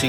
To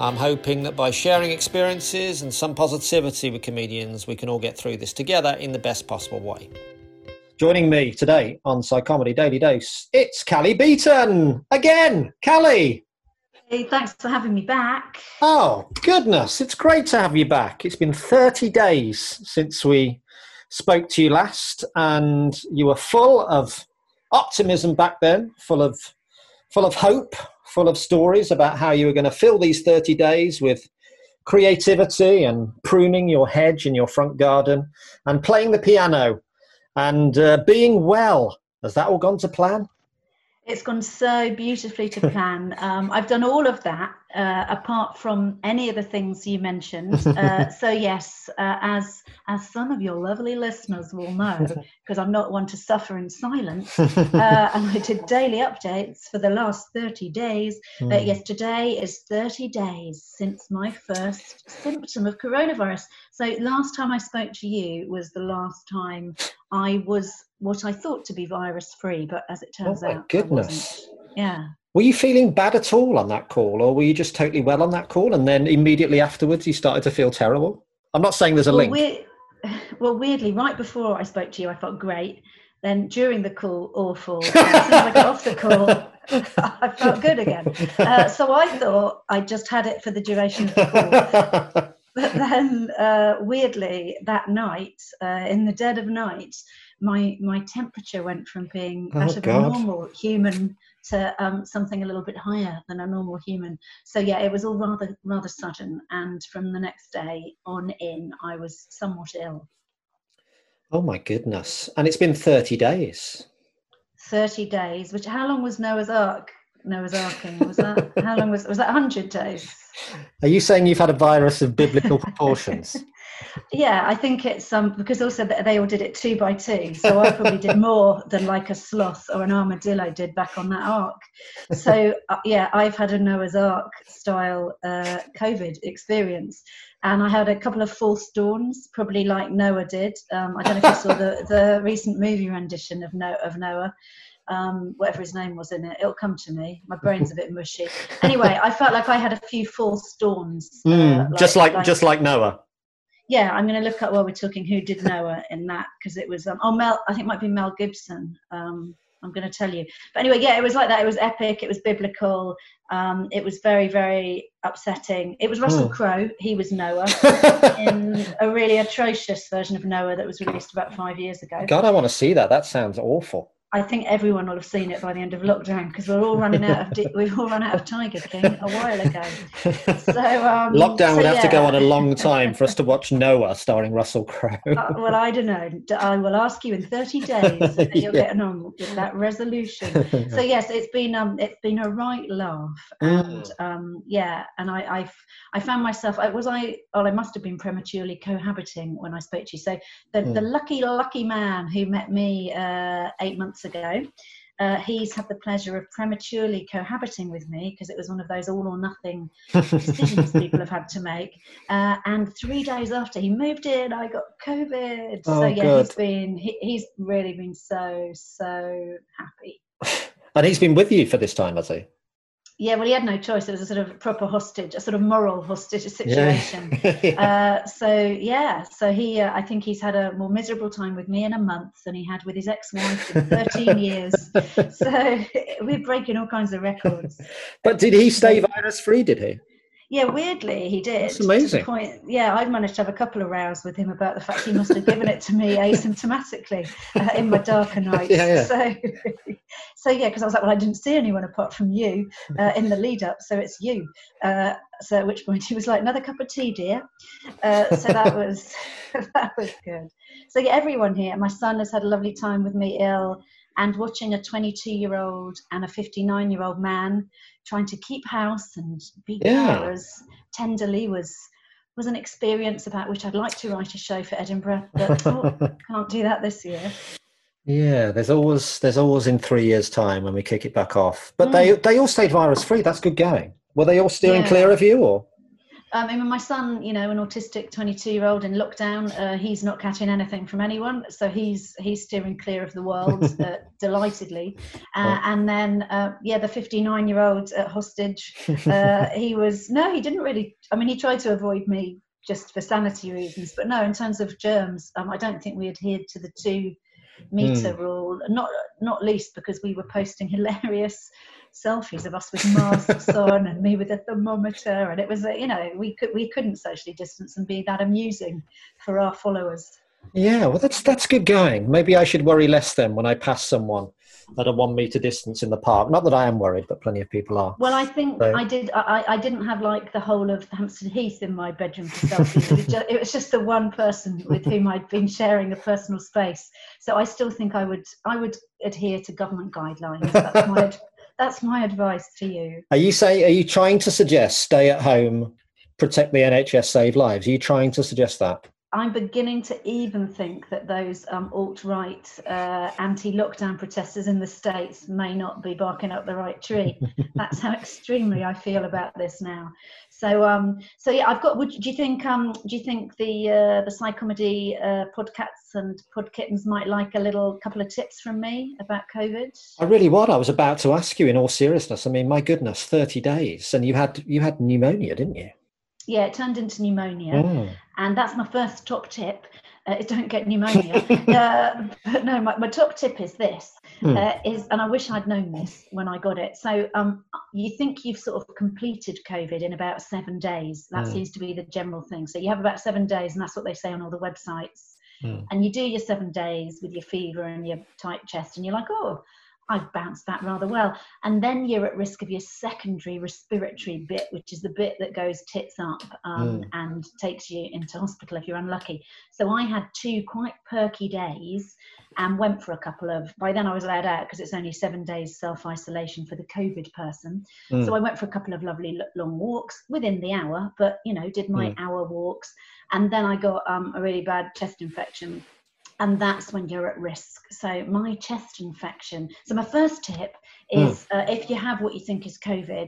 I'm hoping that by sharing experiences and some positivity with comedians, we can all get through this together in the best possible way. Joining me today on Psychomedy Daily Dose, it's Callie Beaton again. Callie! Hey, thanks for having me back. Oh, goodness, it's great to have you back. It's been 30 days since we spoke to you last, and you were full of optimism back then, full of hope, full of stories about how you were going to fill these 30 days with creativity and pruning your hedge in your front garden and playing the piano and being well. Has that all gone to plan? It's gone so beautifully to plan. I've done all of that apart from any of the things you mentioned. So yes, as some of your lovely listeners will know, because I'm not one to suffer in silence, and I did daily updates for the last 30 days. Yes, today is 30 days since my first symptom of coronavirus. So last time I spoke to you was the last time I was what I thought to be virus-free, but as it turns out, oh my goodness. Yeah. Were you feeling bad at all on that call, or were you just totally well on that call, and then immediately afterwards you started to feel terrible? I'm not saying there's a link. Weirdly, right before I spoke to you, I felt great. Then during the call, awful. As soon as I got off the call, I felt good again. So I thought I just had it for the duration of the call. But then, weirdly, that night, in the dead of night, my temperature went from being a normal human to something a little bit higher than a normal human. So yeah, it was all rather sudden. And from the next day on in, I was somewhat ill. Oh my goodness. And it's been 30 days. 30 days, which how long was Noah's Ark? Noah's Arking, was that, how long was that 100 days? Are you saying you've had a virus of biblical proportions? Yeah, I think it's because also they all did it 2 by 2, so I probably did more than like a sloth or an armadillo did back on that ark. So yeah, I've had a Noah's Ark style COVID experience, and I had a couple of false dawns, probably like Noah did. I don't know if you saw the recent movie rendition of Noah. Whatever his name was in it, it'll come to me. My brain's a bit mushy. Anyway, I felt like I had a few false dawns. Just like Noah. Yeah, I'm going to look up while we're talking who did Noah in that, because it was Mel. I think it might be Mel Gibson. I'm going to tell you. But anyway, yeah, it was like that. It was epic. It was biblical. It was very, very upsetting. It was Russell Crowe. He was Noah in a really atrocious version of Noah that was released about 5 years ago. God, I want to see that. That sounds awful. I think everyone will have seen it by the end of lockdown, because we've all run out of Tiger King a while ago. So lockdown would have to go on a long time for us to watch Noah starring Russell Crowe. Well, I don't know. I will ask you in 30 days, and you'll get on with that resolution. So yes, it's been a right laugh, and and I found myself. I must have been prematurely cohabiting when I spoke to you. So the lucky man who met me 8 months ago, he's had the pleasure of prematurely cohabiting with me, because it was one of those all or nothing decisions people have had to make, and 3 days after he moved in, I got COVID. He's really been so happy. And he's been with you for this time, has he? Yeah, well, he had no choice. It was a sort of proper hostage, a sort of moral hostage situation. Yeah. Yeah. So he, I think he's had a more miserable time with me in a month than he had with his ex-wife in 13 years. So we're breaking all kinds of records. But did he stay virus-free, did he? Yeah, weirdly he did. That's amazing. Yeah, I've managed to have a couple of rows with him about the fact he must have given it to me asymptomatically in my darker nights. Yeah. So yeah, because I was like, well, I didn't see anyone apart from you in the lead up, so it's you. So at which point he was like, another cup of tea, dear. So that was that was good. So yeah, everyone here. My son has had a lovely time with me ill, and watching a 22-year-old and a 59-year-old man trying to keep house and be carers tenderly was an experience about which I'd like to write a show for Edinburgh, but can't do that this year. Yeah, there's always in 3 years' time when we kick it back off. But they all stayed virus-free. That's good going. Were they all steering clear of you, or? I mean, my son, you know, an autistic 22-year-old in lockdown, he's not catching anything from anyone. So he's steering clear of the world, delightedly. And then, the 59-year-old hostage, he didn't really, I mean, he tried to avoid me just for sanity reasons. But no, in terms of germs, I don't think we adhered to the 2-meter rule, not least because we were posting hilarious selfies of us with masks on and me with a thermometer, and it was we couldn't socially distance and be that amusing for our followers. Yeah, well, that's good going. Maybe I should worry less then when I pass someone at a 1 meter distance in the park. Not that I am worried, but plenty of people are. Well, I think so. I didn't have like the whole of Hampstead Heath in my bedroom for selfies. It was just the one person with whom I'd been sharing a personal space. So I still think I would adhere to government guidelines. That's my advice to you. Are you trying to suggest stay at home, protect the NHS, save lives? Are you trying to suggest that? I'm beginning to even think that those alt-right anti-lockdown protesters in the States may not be barking up the right tree. That's how extremely I feel about this now. So yeah, I've got. Do you think the Psychomedy Podcats and Podkittens might like a little couple of tips from me about COVID? I really would. I was about to ask you in all seriousness. I mean, my goodness, 30 days, and you had pneumonia, didn't you? Yeah, it turned into pneumonia, and that's my first top tip. Don't get pneumonia. But no, my top tip is this: and I wish I'd known this when I got it. So, you think you've sort of completed COVID in about 7 days. That seems to be the general thing. So you have about 7 days, and that's what they say on all the websites. And you do your 7 days with your fever and your tight chest, and you're like, oh, I've bounced that rather well. And then you're at risk of your secondary respiratory bit, which is the bit that goes tits up and takes you into hospital if you're unlucky. So I had 2 quite perky days and went for a couple of, by then I was allowed out because it's only 7 days self-isolation for the COVID person. So I went for a couple of lovely long walks within the hour, but, you know, did my hour walks. And then I got a really bad chest infection. And that's when you're at risk. So my chest infection. So my first tip is if you have what you think is COVID,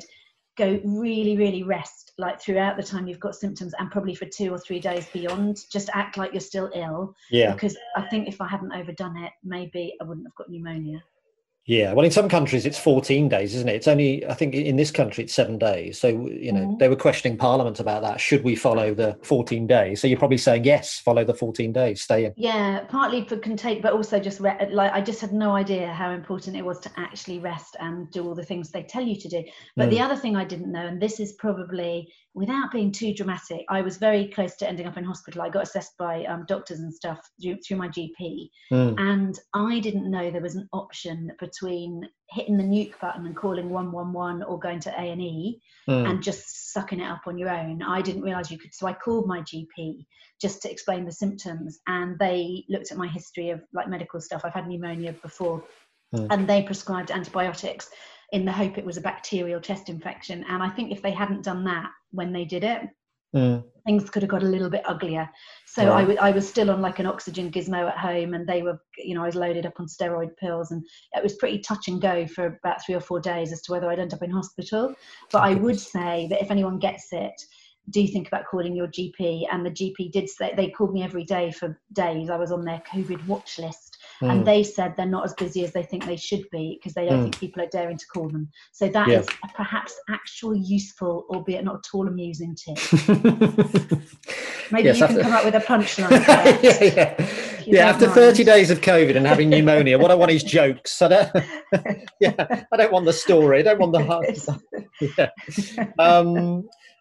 go really, really rest, like throughout the time you've got symptoms and probably for 2 or 3 days beyond. Just act like you're still ill. Yeah. Because I think if I hadn't overdone it, maybe I wouldn't have got pneumonia. Yeah. Well, in some countries, it's 14 days, isn't it? It's only, I think in this country, it's 7 days. So, you know, they were questioning Parliament about that. Should we follow the 14 days? So you're probably saying, yes, follow the 14 days, stay in. Yeah, partly for containment, but also just I just had no idea how important it was to actually rest and do all the things they tell you to do. But the other thing I didn't know, and this is probably, without being too dramatic, I was very close to ending up in hospital. I got assessed by doctors and stuff through my GP. And I didn't know there was an option between hitting the nuke button and calling 111 or going to A&E and just sucking it up on your own. I didn't realise you could. So I called my GP just to explain the symptoms. And they looked at my history of like medical stuff. I've had pneumonia before. And they prescribed antibiotics in the hope it was a bacterial chest infection. And I think if they hadn't done that when they did it, things could have got a little bit uglier. So I was still on like an oxygen gizmo at home, and they were, you know, I was loaded up on steroid pills, and it was pretty touch and go for about 3 or 4 days as to whether I'd end up in hospital. But I would say that if anyone gets it, do think about calling your GP. And the GP did say, they called me every day for days. I was on their COVID watch list. and they said they're not as busy as they think they should be because they don't think people are daring to call them. So that is a perhaps actual useful, albeit not at all amusing, tip. Maybe you can come up with a punchline. After 30 days of COVID and having pneumonia, what I want is jokes. I don't want the story. I don't want the heart.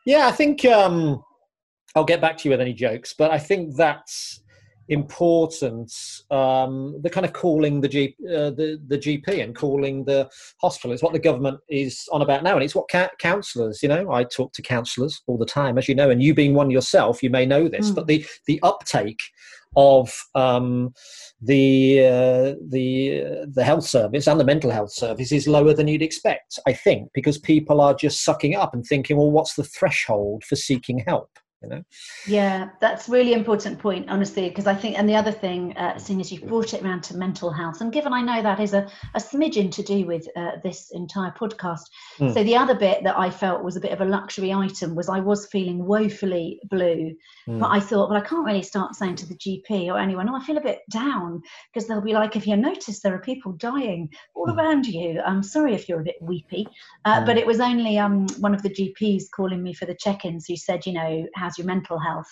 I think I'll get back to you with any jokes, but I think that's important. The kind of calling the GP and calling the hospital is what the government is on about now, and it's what counsellors. You know, I talk to counsellors all the time, as you know, and you being one yourself, you may know this. But the uptake of the health service and the mental health service is lower than you'd expect, I think, because people are just sucking up and thinking, well, what's the threshold for seeking help? You know? Yeah, that's really important point, honestly, because I think, and the other thing, seeing as you've brought it around to mental health, and given I know that is a smidgen to do with this entire podcast, so the other bit that I felt was a bit of a luxury item was I was feeling woefully blue, but I thought, well, I can't really start saying to the GP or anyone, oh, I feel a bit down, because they'll be like, if you notice, there are people dying all around you. I'm sorry if you're a bit weepy, but it was only one of the GPs calling me for the check-ins who said, you know, how's your mental health?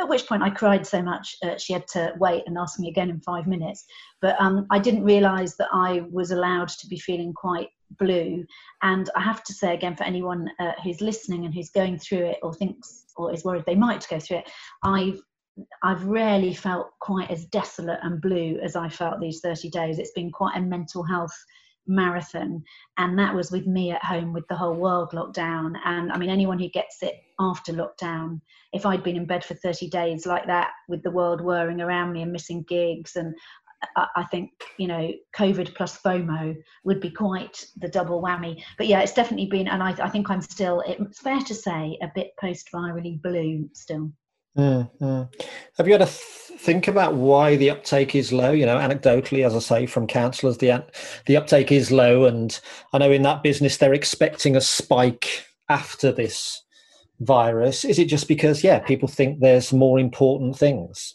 At which point I cried so much she had to wait and ask me again in 5 minutes. But I didn't realise that I was allowed to be feeling quite blue. And I have to say again, for anyone who's listening and who's going through it or thinks or is worried they might go through it, I've rarely felt quite as desolate and blue as I felt these 30 days. It's been quite a mental health marathon, and that was with me at home with the whole world locked down. And I mean, anyone who gets it after lockdown, if I'd been in bed for 30 days like that with the world whirring around me and missing gigs, and I think, you know, COVID plus FOMO would be quite the double whammy. But yeah, it's definitely been, and I think I'm still, it's fair to say, a bit post-virally blue still. Have you had a think about why the uptake is low? You know, anecdotally, as I say, from counsellors, the uptake is low, and I know in that business they're expecting a spike after this virus. Is it just because, yeah, people think there's more important things?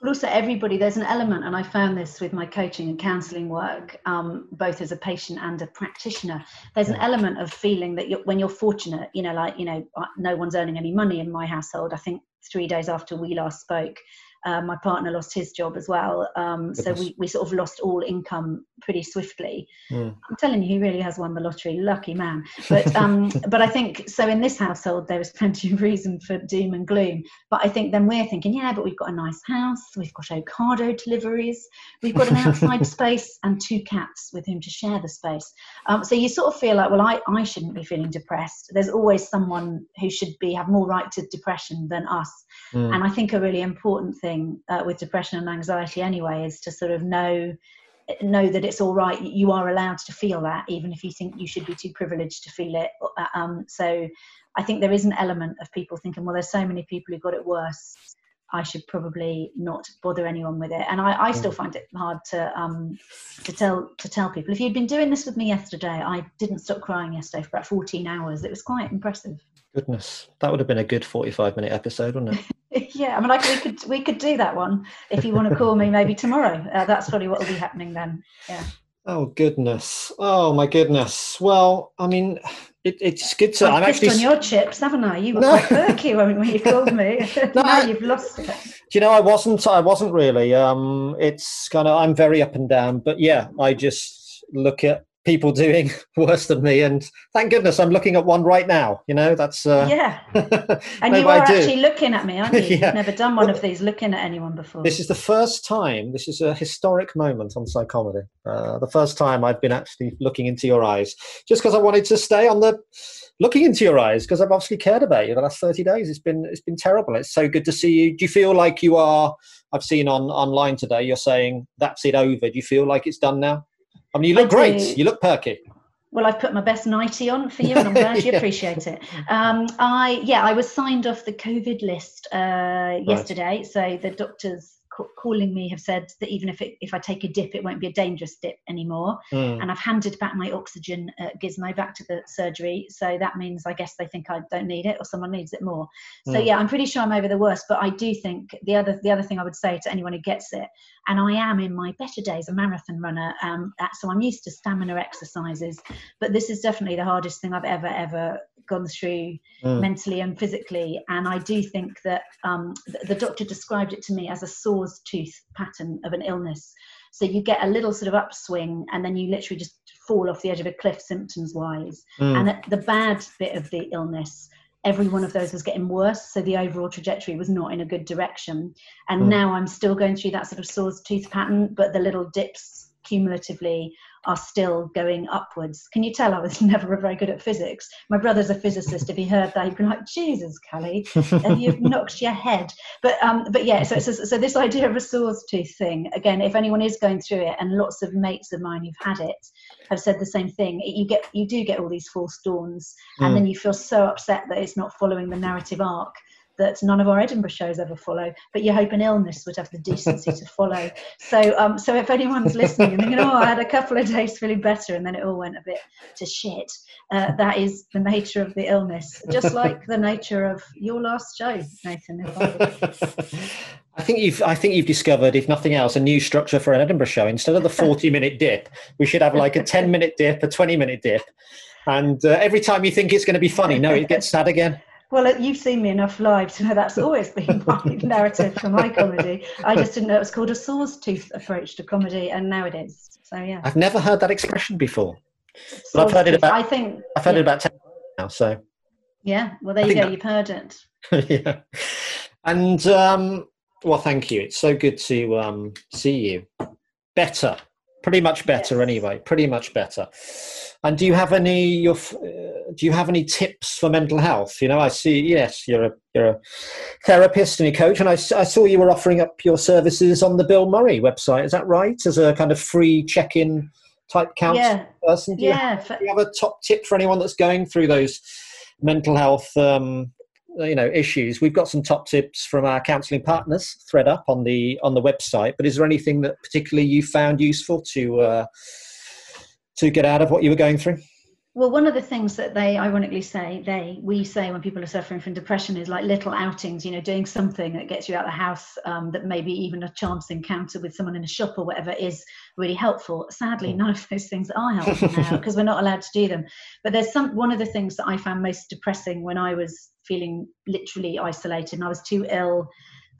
But also everybody, there's an element, and I found this with my coaching and counselling work, both as a patient and a practitioner, there's an element of feeling that when you're fortunate, you know, like, you know, no one's earning any money in my household. I think 3 days after we last spoke, my partner lost his job as well. So we sort of lost all income pretty swiftly. I'm telling you, he really has won the lottery, lucky man. But but I think, so in this household, there was plenty of reason for doom and gloom. But I think then we're thinking, yeah, but we've got a nice house, we've got Ocado deliveries, we've got an outside space and 2 cats with whom to share the space. So you sort of feel like, well, I shouldn't be feeling depressed. There's always someone who should have more right to depression than us. And I think a really important thing with depression and anxiety anyway is to sort of know that it's all right. You are allowed to feel that, even if you think you should be too privileged to feel it. So I think there is an element of people thinking, well, there's so many people who got it worse, I should probably not bother anyone with it. And I still find it hard to tell people. If you'd been doing this with me yesterday, I didn't stop crying yesterday for about 14 hours. It was quite impressive. Goodness, that would have been a good 45-minute episode, wouldn't it? Yeah, I mean, like we could do that one if you want to call me maybe tomorrow. That's probably what will be happening then. Yeah. Oh goodness! Oh my goodness! Well, I mean, it's good to. I've pissed on your chips, haven't I? You were quite perky when you called me. Now you've lost it. Do you know? I wasn't really. It's kind of. I'm very up and down, but yeah, I just look at people doing worse than me, and thank goodness I'm looking at one right now. You know, that's and you are actually looking at me, aren't you? You've never done one of these looking at anyone before. This is the first time. This is a historic moment on Psychomedy. The first time I've been actually looking into your eyes, just because I wanted to stay on the looking into your eyes, because I've obviously cared about you the last 30 days. It's been terrible. It's so good to see you. Do you feel like you are? I've seen online today, you're saying that's it over. Do you feel like it's done now? I mean, you look great. You look perky. Well, I've put my best nightie on for you, and I'm glad you appreciate it. I was signed off the COVID list yesterday. So the doctors calling me have said that even if I take a dip, it won't be a dangerous dip anymore. And I've handed back my oxygen gizmo back to the surgery. So that means, I guess, they think I don't need it, or someone needs it more. So yeah, I'm pretty sure I'm over the worst, but I do think the other thing I would say to anyone who gets it, and I am in my better days a marathon runner, so I'm used to stamina exercises, but this is definitely the hardest thing I've ever gone through mentally and physically. And I do think that the doctor described it to me as a saws tooth pattern of an illness. So you get a little sort of upswing and then you literally just fall off the edge of a cliff, symptoms wise. And the bad bit of the illness, every one of those was getting worse. So the overall trajectory was not in a good direction. And now I'm still going through that sort of saws tooth pattern, but the little dips cumulatively are still going upwards. Can you tell I was never very good at physics? My brother's a physicist. If he heard that, he'd be like, Jesus, Callie, you've knocked your head. But yeah, so this idea of a saws tooth thing, again, if anyone is going through it, and lots of mates of mine who've had it have said the same thing, you do get all these false dawns, and then you feel so upset that it's not following the narrative arc that none of our Edinburgh shows ever follow, but you hope an illness would have the decency to follow. So if anyone's listening and thinking, oh, I had a couple of days feeling better and then it all went a bit to shit, that is the nature of the illness, just like the nature of your last show, Nathan. I think you've discovered, if nothing else, a new structure for an Edinburgh show. Instead of the 40-minute dip, we should have like a 10-minute dip, a 20-minute dip, and every time you think it's going to be funny, no, it gets sad again. Well, you've seen me enough live to know that's always been my narrative for my comedy. I just didn't know it was called a saws tooth approach to comedy, and now it is. So yeah, I've never heard that expression before, but I've heard it about, it about 10 years now. So yeah, well there you go, you've heard it. Yeah, and well, thank you. It's so good to see you. Better, pretty much better, yes. Anyway, pretty much better. And do you have any tips for mental health? You know, I see. Yes, you're a therapist and a coach, and I saw you were offering up your services on the Bill Murray website. Is that right? As a kind of free check-in type counselor person. Do you have a top tip for anyone that's going through those mental health issues? We've got some top tips from our counselling partners, ThreadUp, on the website. But is there anything that particularly you found useful to get out of what you were going through? Well, one of the things that they ironically say, we say when people are suffering from depression is like little outings, you know, doing something that gets you out of the house, that maybe even a chance encounter with someone in a shop or whatever is really helpful. Sadly, none of those things are helpful now because we're not allowed to do them. But there's one of the things that I found most depressing when I was feeling literally isolated and I was too ill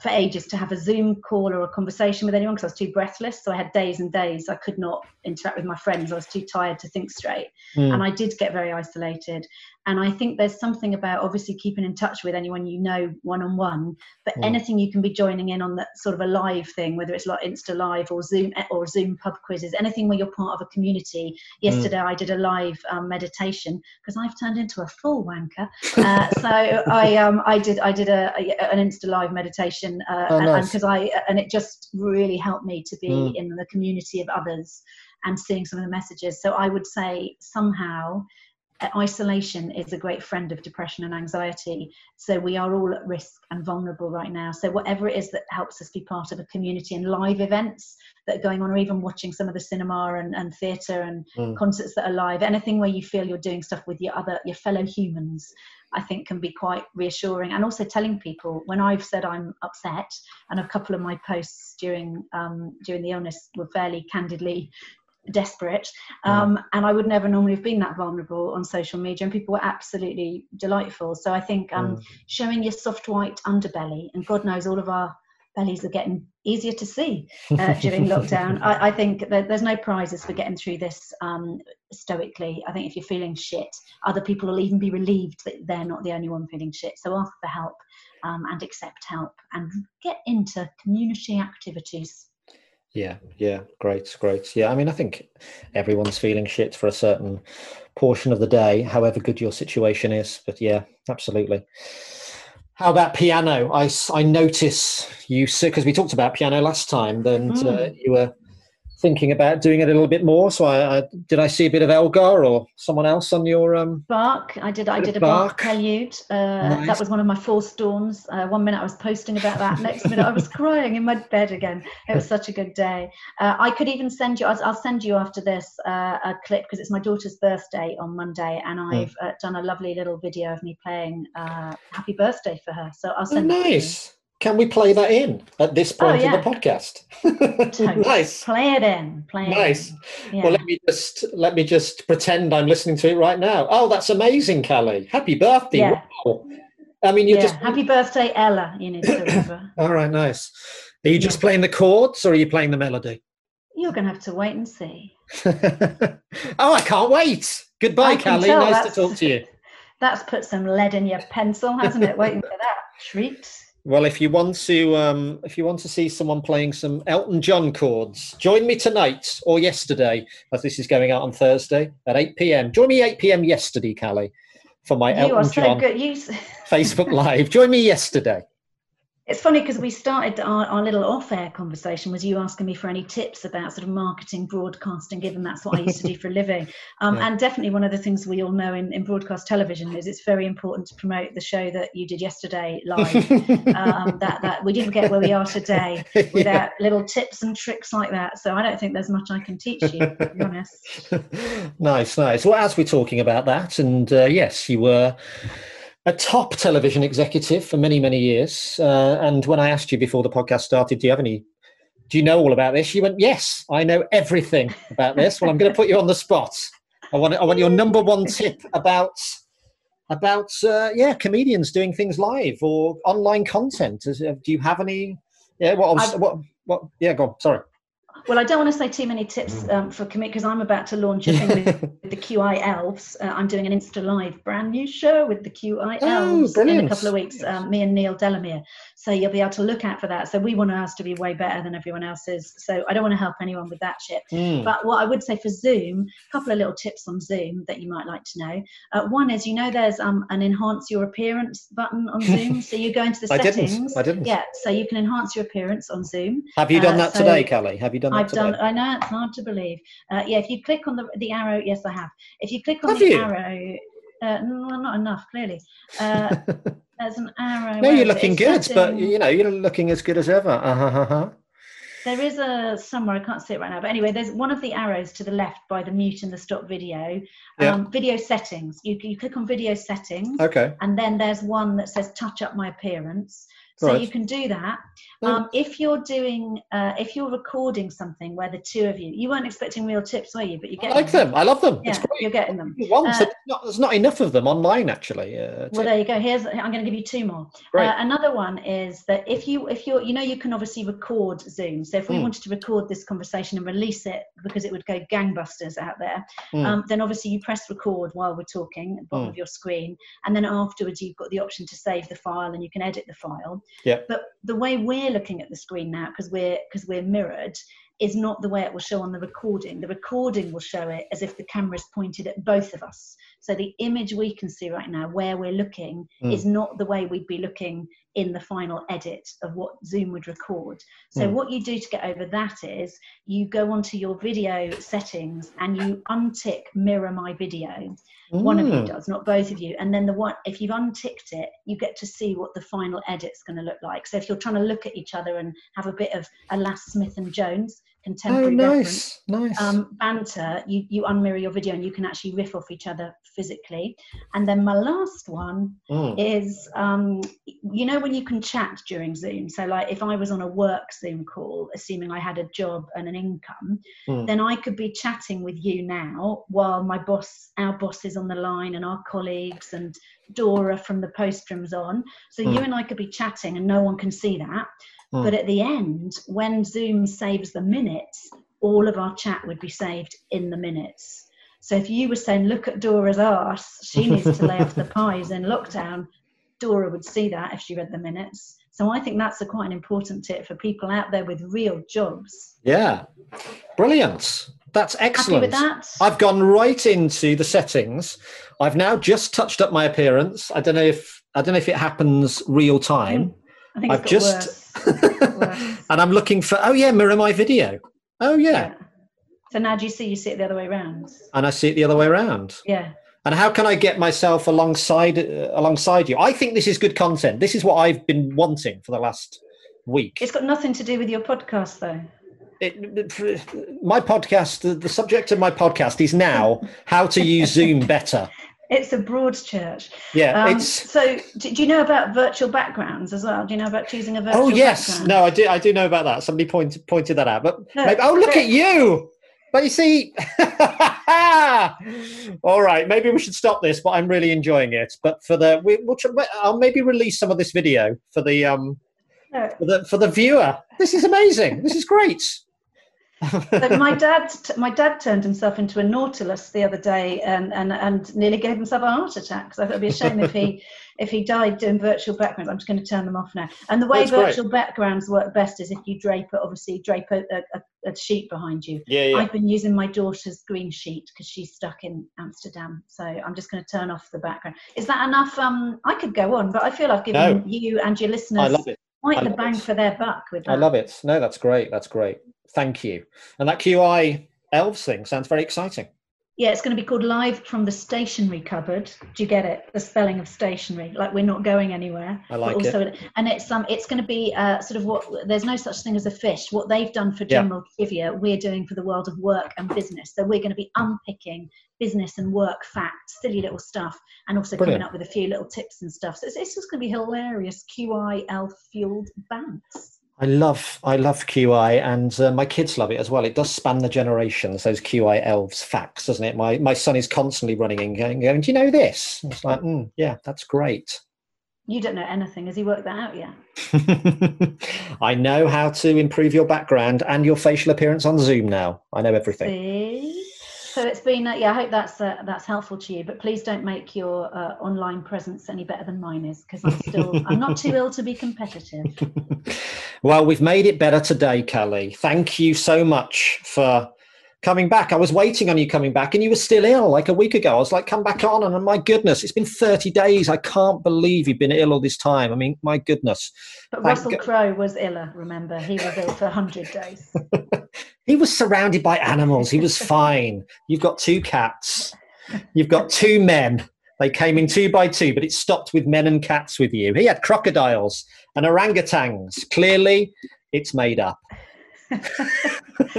for ages to have a Zoom call or a conversation with anyone because I was too breathless. So I had days and days I could not interact with my friends. I was too tired to think straight. And I did get very isolated. And I think there's something about obviously keeping in touch with anyone you know one-on-one, but anything you can be joining in on, that sort of a live thing, whether it's like Insta Live or Zoom pub quizzes, anything where you're part of a community. Yesterday I did a live meditation because I've turned into a full wanker. So I did an Insta Live meditation. And it just really helped me to be in the community of others and seeing some of the messages. So I would say somehow isolation is a great friend of depression and anxiety. So we are all at risk and vulnerable right now. So whatever it is that helps us be part of a community, and live events that are going on, or even watching some of the cinema and theatre and concerts that are live, anything where you feel you're doing stuff with your fellow humans, I think can be quite reassuring. And also telling people, when I've said I'm upset, and a couple of my posts during the illness were fairly candidly desperate, and I would never normally have been that vulnerable on social media, and people were absolutely delightful. So I think showing your soft white underbelly, and God knows all of our bellies are getting easier to see during lockdown. I think that there's no prizes for getting through this stoically. I think if you're feeling shit, other people will even be relieved that they're not the only one feeling shit. So ask for help and accept help, and get into community activities. Yeah, great. Yeah, I mean, I think everyone's feeling shit for a certain portion of the day, however good your situation is. But yeah, absolutely. How about piano? I notice you, because we talked about piano last time, and you were thinking about doing it a little bit more. So I see a bit of Elgar or someone else on your Bach? I did a Bach prelude. Nice. That was one of my four storms. 1 minute I was posting about that, next minute I was crying in my bed again. It was such a good day. I could even send you, I'll send you after this a clip, because it's my daughter's birthday on Monday, and I've done a lovely little video of me playing Happy Birthday for her. So I'll send that. Nice. Can we play that in at this point in the podcast? Nice. Play it in. Nice. Yeah. Well, let me just pretend I'm listening to it right now. Oh, that's amazing, Callie. Happy birthday. Yeah. Wow. I mean, you're just Happy birthday, Ella, you need to remember. All right, nice. Are you just playing the chords, or are you playing the melody? You're going to have to wait and see. Oh, I can't wait. Goodbye, Callie. Nice to talk to you. That's put some lead in your pencil, hasn't it? Waiting for that treat. Well, if you want to see someone playing some Elton John chords, join me tonight or yesterday, as this is going out on Thursday at 8 p.m. Join me 8 p.m. yesterday, Callie, for my Elton John Facebook Live. Join me yesterday. It's funny because we started our little off-air conversation was you asking me for any tips about sort of marketing, broadcasting, given that's what I used to do for a living. And definitely one of the things we all know in broadcast television is it's very important to promote the show that you did yesterday live. that we didn't get where we are today without little tips and tricks like that. So I don't think there's much I can teach you, to be honest. Nice. Well, as we're talking about that, and yes, you were a top television executive for many, many years. And when I asked you before the podcast started, do you know all about this? You went, yes, I know everything about this. Well, I'm going to put you on the spot. I want your number one tip about comedians doing things live or online content. Do you have any? Yeah. What? Yeah, go on. Sorry. Well, I don't want to say too many tips for comedians, because I'm about to launch a thing with the QI Elves. I'm doing an Insta Live brand new show with the QI Elves in a couple of weeks, me and Neil Delamere. So you'll be able to look out for that. So we want ours to be way better than everyone else's. So I don't want to help anyone with that shit. But what I would say for Zoom, a couple of little tips on Zoom that you might like to know. One is, there's an enhance your appearance button on Zoom. So you go into the settings. I didn't. Yeah, so you can enhance your appearance on Zoom. Have you done that today, Callie? Have you done that today? I know, it's hard to believe. If you click on the arrow, yes, I have. If you click on arrow, not enough, clearly. There's an arrow. No, you're looking good, but you're looking as good as ever. There is somewhere, I can't see it right now, but anyway, there's one of the arrows to the left by the mute and the stop video. Video settings. You click on video settings. Okay. And then there's one that says touch up my appearance. So you can do that. If you're recording something where the two of you weren't expecting real tips, were you? But you get them. I love them. Yeah, it's great. You're getting them. There's not enough of them online, actually. Well, there you go. I'm going to give you two more. Great. Another one is that if you're you can obviously record Zoom. So if we wanted to record this conversation and release it, because it would go gangbusters out there, then obviously you press record while we're talking at the bottom of your screen, and then afterwards you've got the option to save the file and you can edit the file. Yeah. But the way we're looking at the screen now, because we're mirrored, is not the way it will show on the recording. The recording will show it as if the camera is pointed at both of us. So the image we can see right now, where we're looking, is not the way we'd be looking in the final edit of what Zoom would record. So what you do to get over that is you go onto your video settings and you untick mirror my video. One of you does, not both of you. And then if you've unticked it, you get to see what the final edit's going to look like. So if you're trying to look at each other and have a bit of Alas, Smith and Jones, contemporary reference, banter, you unmirror your video and you can actually riff off each other physically. And then my last one is, when you can chat during Zoom. So like if I was on a work Zoom call, assuming I had a job and an income, then I could be chatting with you now while our boss is on the line and our colleagues and Dora from the post room's on. So you and I could be chatting and no one can see that. But at the end, when Zoom saves the minutes, all of our chat would be saved in the minutes. So if you were saying, look at Dora's arse, she needs to lay off the pies in lockdown, Dora would see that if she read the minutes. So I think that's quite an important tip for people out there with real jobs. Yeah, brilliant. That's excellent. Happy with that? I've gone right into the settings. I've now just touched up my appearance. I don't know if it happens real time. I think I've just worse. And I'm looking for mirror my video. Oh yeah. So now do you see, you see it the other way around? And I see it the other way around. Yeah. And how can I get myself alongside you? I think this is good content. This is what I've been wanting for the last week. It's got nothing to do with your podcast, though. My podcast, the subject of my podcast is now how to use Zoom better. It's a broad church. Yeah. So do you know about virtual backgrounds as well? Do you know about choosing a virtual background? Oh, yes. Background? No, I do know about that. Somebody pointed that out. But no, maybe, oh, look at you. But you see, all right, maybe we should stop this, but I'm really enjoying it. But I'll maybe release some of this video for the viewer. This is amazing. This is great. So my dad turned himself into a nautilus the other day and nearly gave himself a heart attack, because I thought it'd be a shame if he died doing virtual backgrounds. I'm just going to turn them off now. And the way virtual backgrounds work best is if you drape a sheet behind you. Yeah, yeah. I've been using my daughter's green sheet because she's stuck in Amsterdam, so I'm just going to turn off the background. Is that enough? I could go on, but I feel I've given you and your listeners. I love it. Quite the bang for their buck with that. I love it. No, that's great. That's great. Thank you. And that QI Elves thing sounds very exciting. Yeah, it's going to be called Live from the Stationery Cupboard. Do you get it? The spelling of stationery, like we're not going anywhere. I like also it. And it's going to be sort of what There's No Such Thing as a Fish. What they've done for general trivia, we're doing for the world of work and business. So we're going to be unpicking business and work facts, silly little stuff, and also Brilliant. Coming up with a few little tips and stuff. So it's just going to be hilarious QI elf fueled bands. I love QI, and my kids love it as well. It does span the generations, those QI Elves facts, doesn't it? My son is constantly running in going, do you know this? And it's like, yeah, that's great. You don't know anything. Has he worked that out yet? I know how to improve your background and your facial appearance on Zoom now. I know everything. See? So it's been, I hope that's helpful to you, but please don't make your online presence any better than mine is, because I'm not too ill to be competitive. Well, we've made it better today, Callie. Thank you so much for coming back. I was waiting on you coming back, and you were still ill like a week ago. I was like, come back on, and my goodness, it's been 30 days. I can't believe you've been ill all this time. I mean, my goodness. But Russell Crowe was iller, remember? He was ill for 100 days. He was surrounded by animals. He was fine. You've got 2 cats. You've got 2 men. They came in 2 by 2, but it stopped with men and cats with you. He had crocodiles and orangutans. Clearly, it's made up.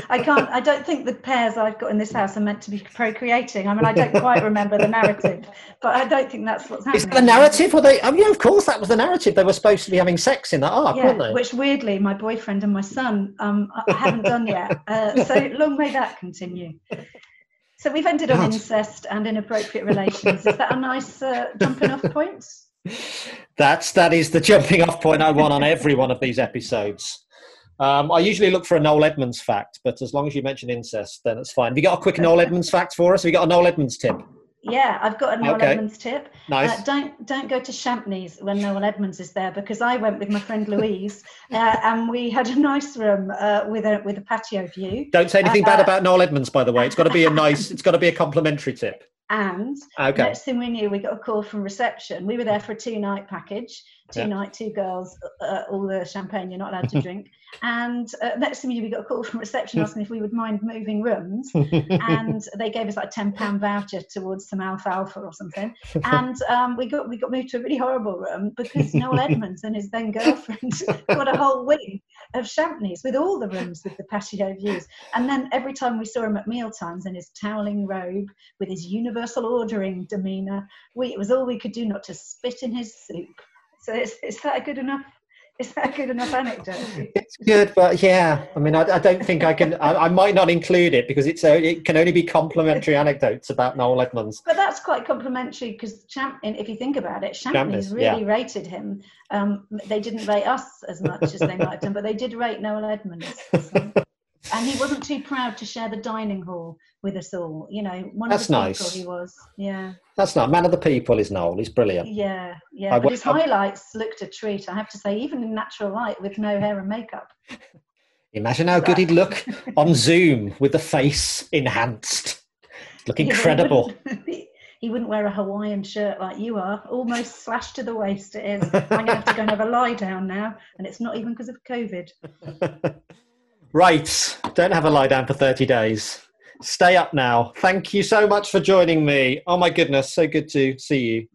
I don't think the pairs I've got in this house are meant to be procreating. I mean, I don't quite remember the narrative, but I don't think that's what's happening. Is that the narrative? Well, of course that was the narrative. They were supposed to be having sex in that arc, weren't they? Which weirdly, my boyfriend and my son I haven't done yet. So long may that continue. So we've ended on incest and inappropriate relations. Is that a nice jumping off point? That is the jumping off point I want on every one of these episodes. I usually look for a Noel Edmonds fact, but as long as you mention incest, then it's fine. Have you got a quick Noel Edmonds fact for us? Have you got a Noel Edmonds tip? Yeah, I've got a Noel Edmonds tip. Nice. Don't go to Champneys when Noel Edmonds is there, because I went with my friend Louise and we had a nice room with a patio view. Don't say anything bad about Noel Edmonds, by the way. It's got to be a complimentary tip. And next thing we knew, we got a call from reception. We were there for a 2-night package. 2 nights, 2 girls, all the champagne you're not allowed to drink. And next thing we knew, we got a call from reception asking if we would mind moving rooms. And they gave us like a £10 voucher towards some alfalfa or something. And we got moved to a really horrible room because Noel Edmonds and his then girlfriend got a whole wing of Champneys with all the rooms with the patio views. And then every time we saw him at mealtimes in his toweling robe with his universal ordering demeanour, it was all we could do not to spit in his soup. So is that a good enough anecdote? It's good, but yeah, I mean, I don't think I can, I might not include it because it can only be complimentary anecdotes about Noel Edmonds. But that's quite complimentary because if you think about it, Champneys really rated him. They didn't rate us as much as they might have done, but they did rate Noel Edmonds. So. And he wasn't too proud to share the dining hall with us all. You know, one of the people he was. Yeah. That's nice. Man of the people is Noel. He's brilliant. Yeah, yeah. But his highlights looked a treat, I have to say, even in natural light with no hair and makeup. Imagine how good he'd look on Zoom with the face enhanced. Look incredible. He wouldn't wear a Hawaiian shirt like you are. Almost slashed to the waist it is. I'm going to have to go and have a lie down now. And it's not even because of COVID. Right, don't have a lie down for 30 days. stay up now. Thank you so much for joining me. Oh my goodness, so good to see you.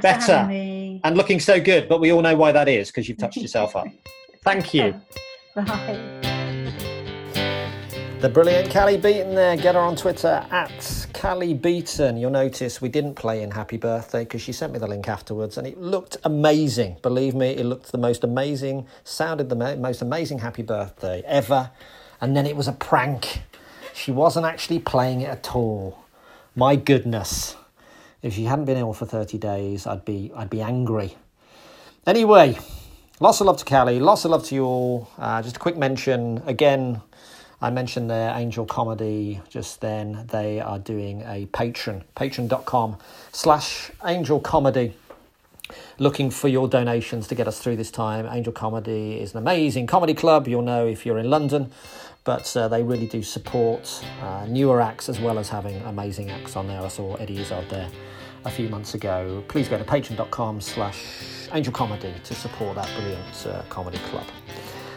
Thanks for having me. And looking so good, but we all know why that is, because you've touched yourself up. Thank you. Bye. The brilliant Callie Beaton there. Get her on Twitter at Callie Beaton. You'll notice we didn't play in Happy Birthday because she sent me the link afterwards and it looked amazing. Believe me, it looked the most amazing, sounded the most amazing Happy Birthday ever. And then it was a prank. She wasn't actually playing it at all. My goodness. If she hadn't been ill for 30 days, I'd be angry. Anyway, lots of love to Callie. Lots of love to you all. Just a quick mention again. I mentioned their Angel Comedy just then. They are doing a Patreon, patreon.com/Angel Comedy. Looking for your donations to get us through this time. Angel Comedy is an amazing comedy club. You'll know if you're in London, but they really do support newer acts as well as having amazing acts on there. I saw Eddie Izzard there a few months ago. Please go to patreon.com/Angel Comedy to support that brilliant comedy club.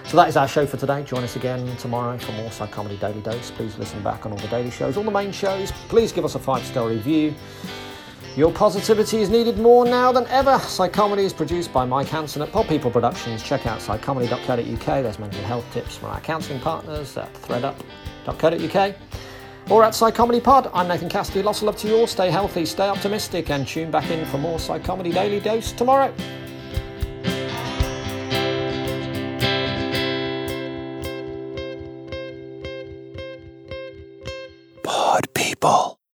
So that is our show for today. Join us again tomorrow for more Psychomedy Daily Dose. Please listen back on all the daily shows, all the main shows. Please give us a 5-star review. Your positivity is needed more now than ever. Psychomedy is produced by Mike Hanson at Pop People Productions. Check out psychomedy.co.uk. There's mental health tips from our counselling partners at threadup.co.uk or at Psychomedy Pod. I'm Nathan Cassidy. Lots of love to you all. Stay healthy, stay optimistic, and tune back in for more Psychomedy Daily Dose tomorrow. People.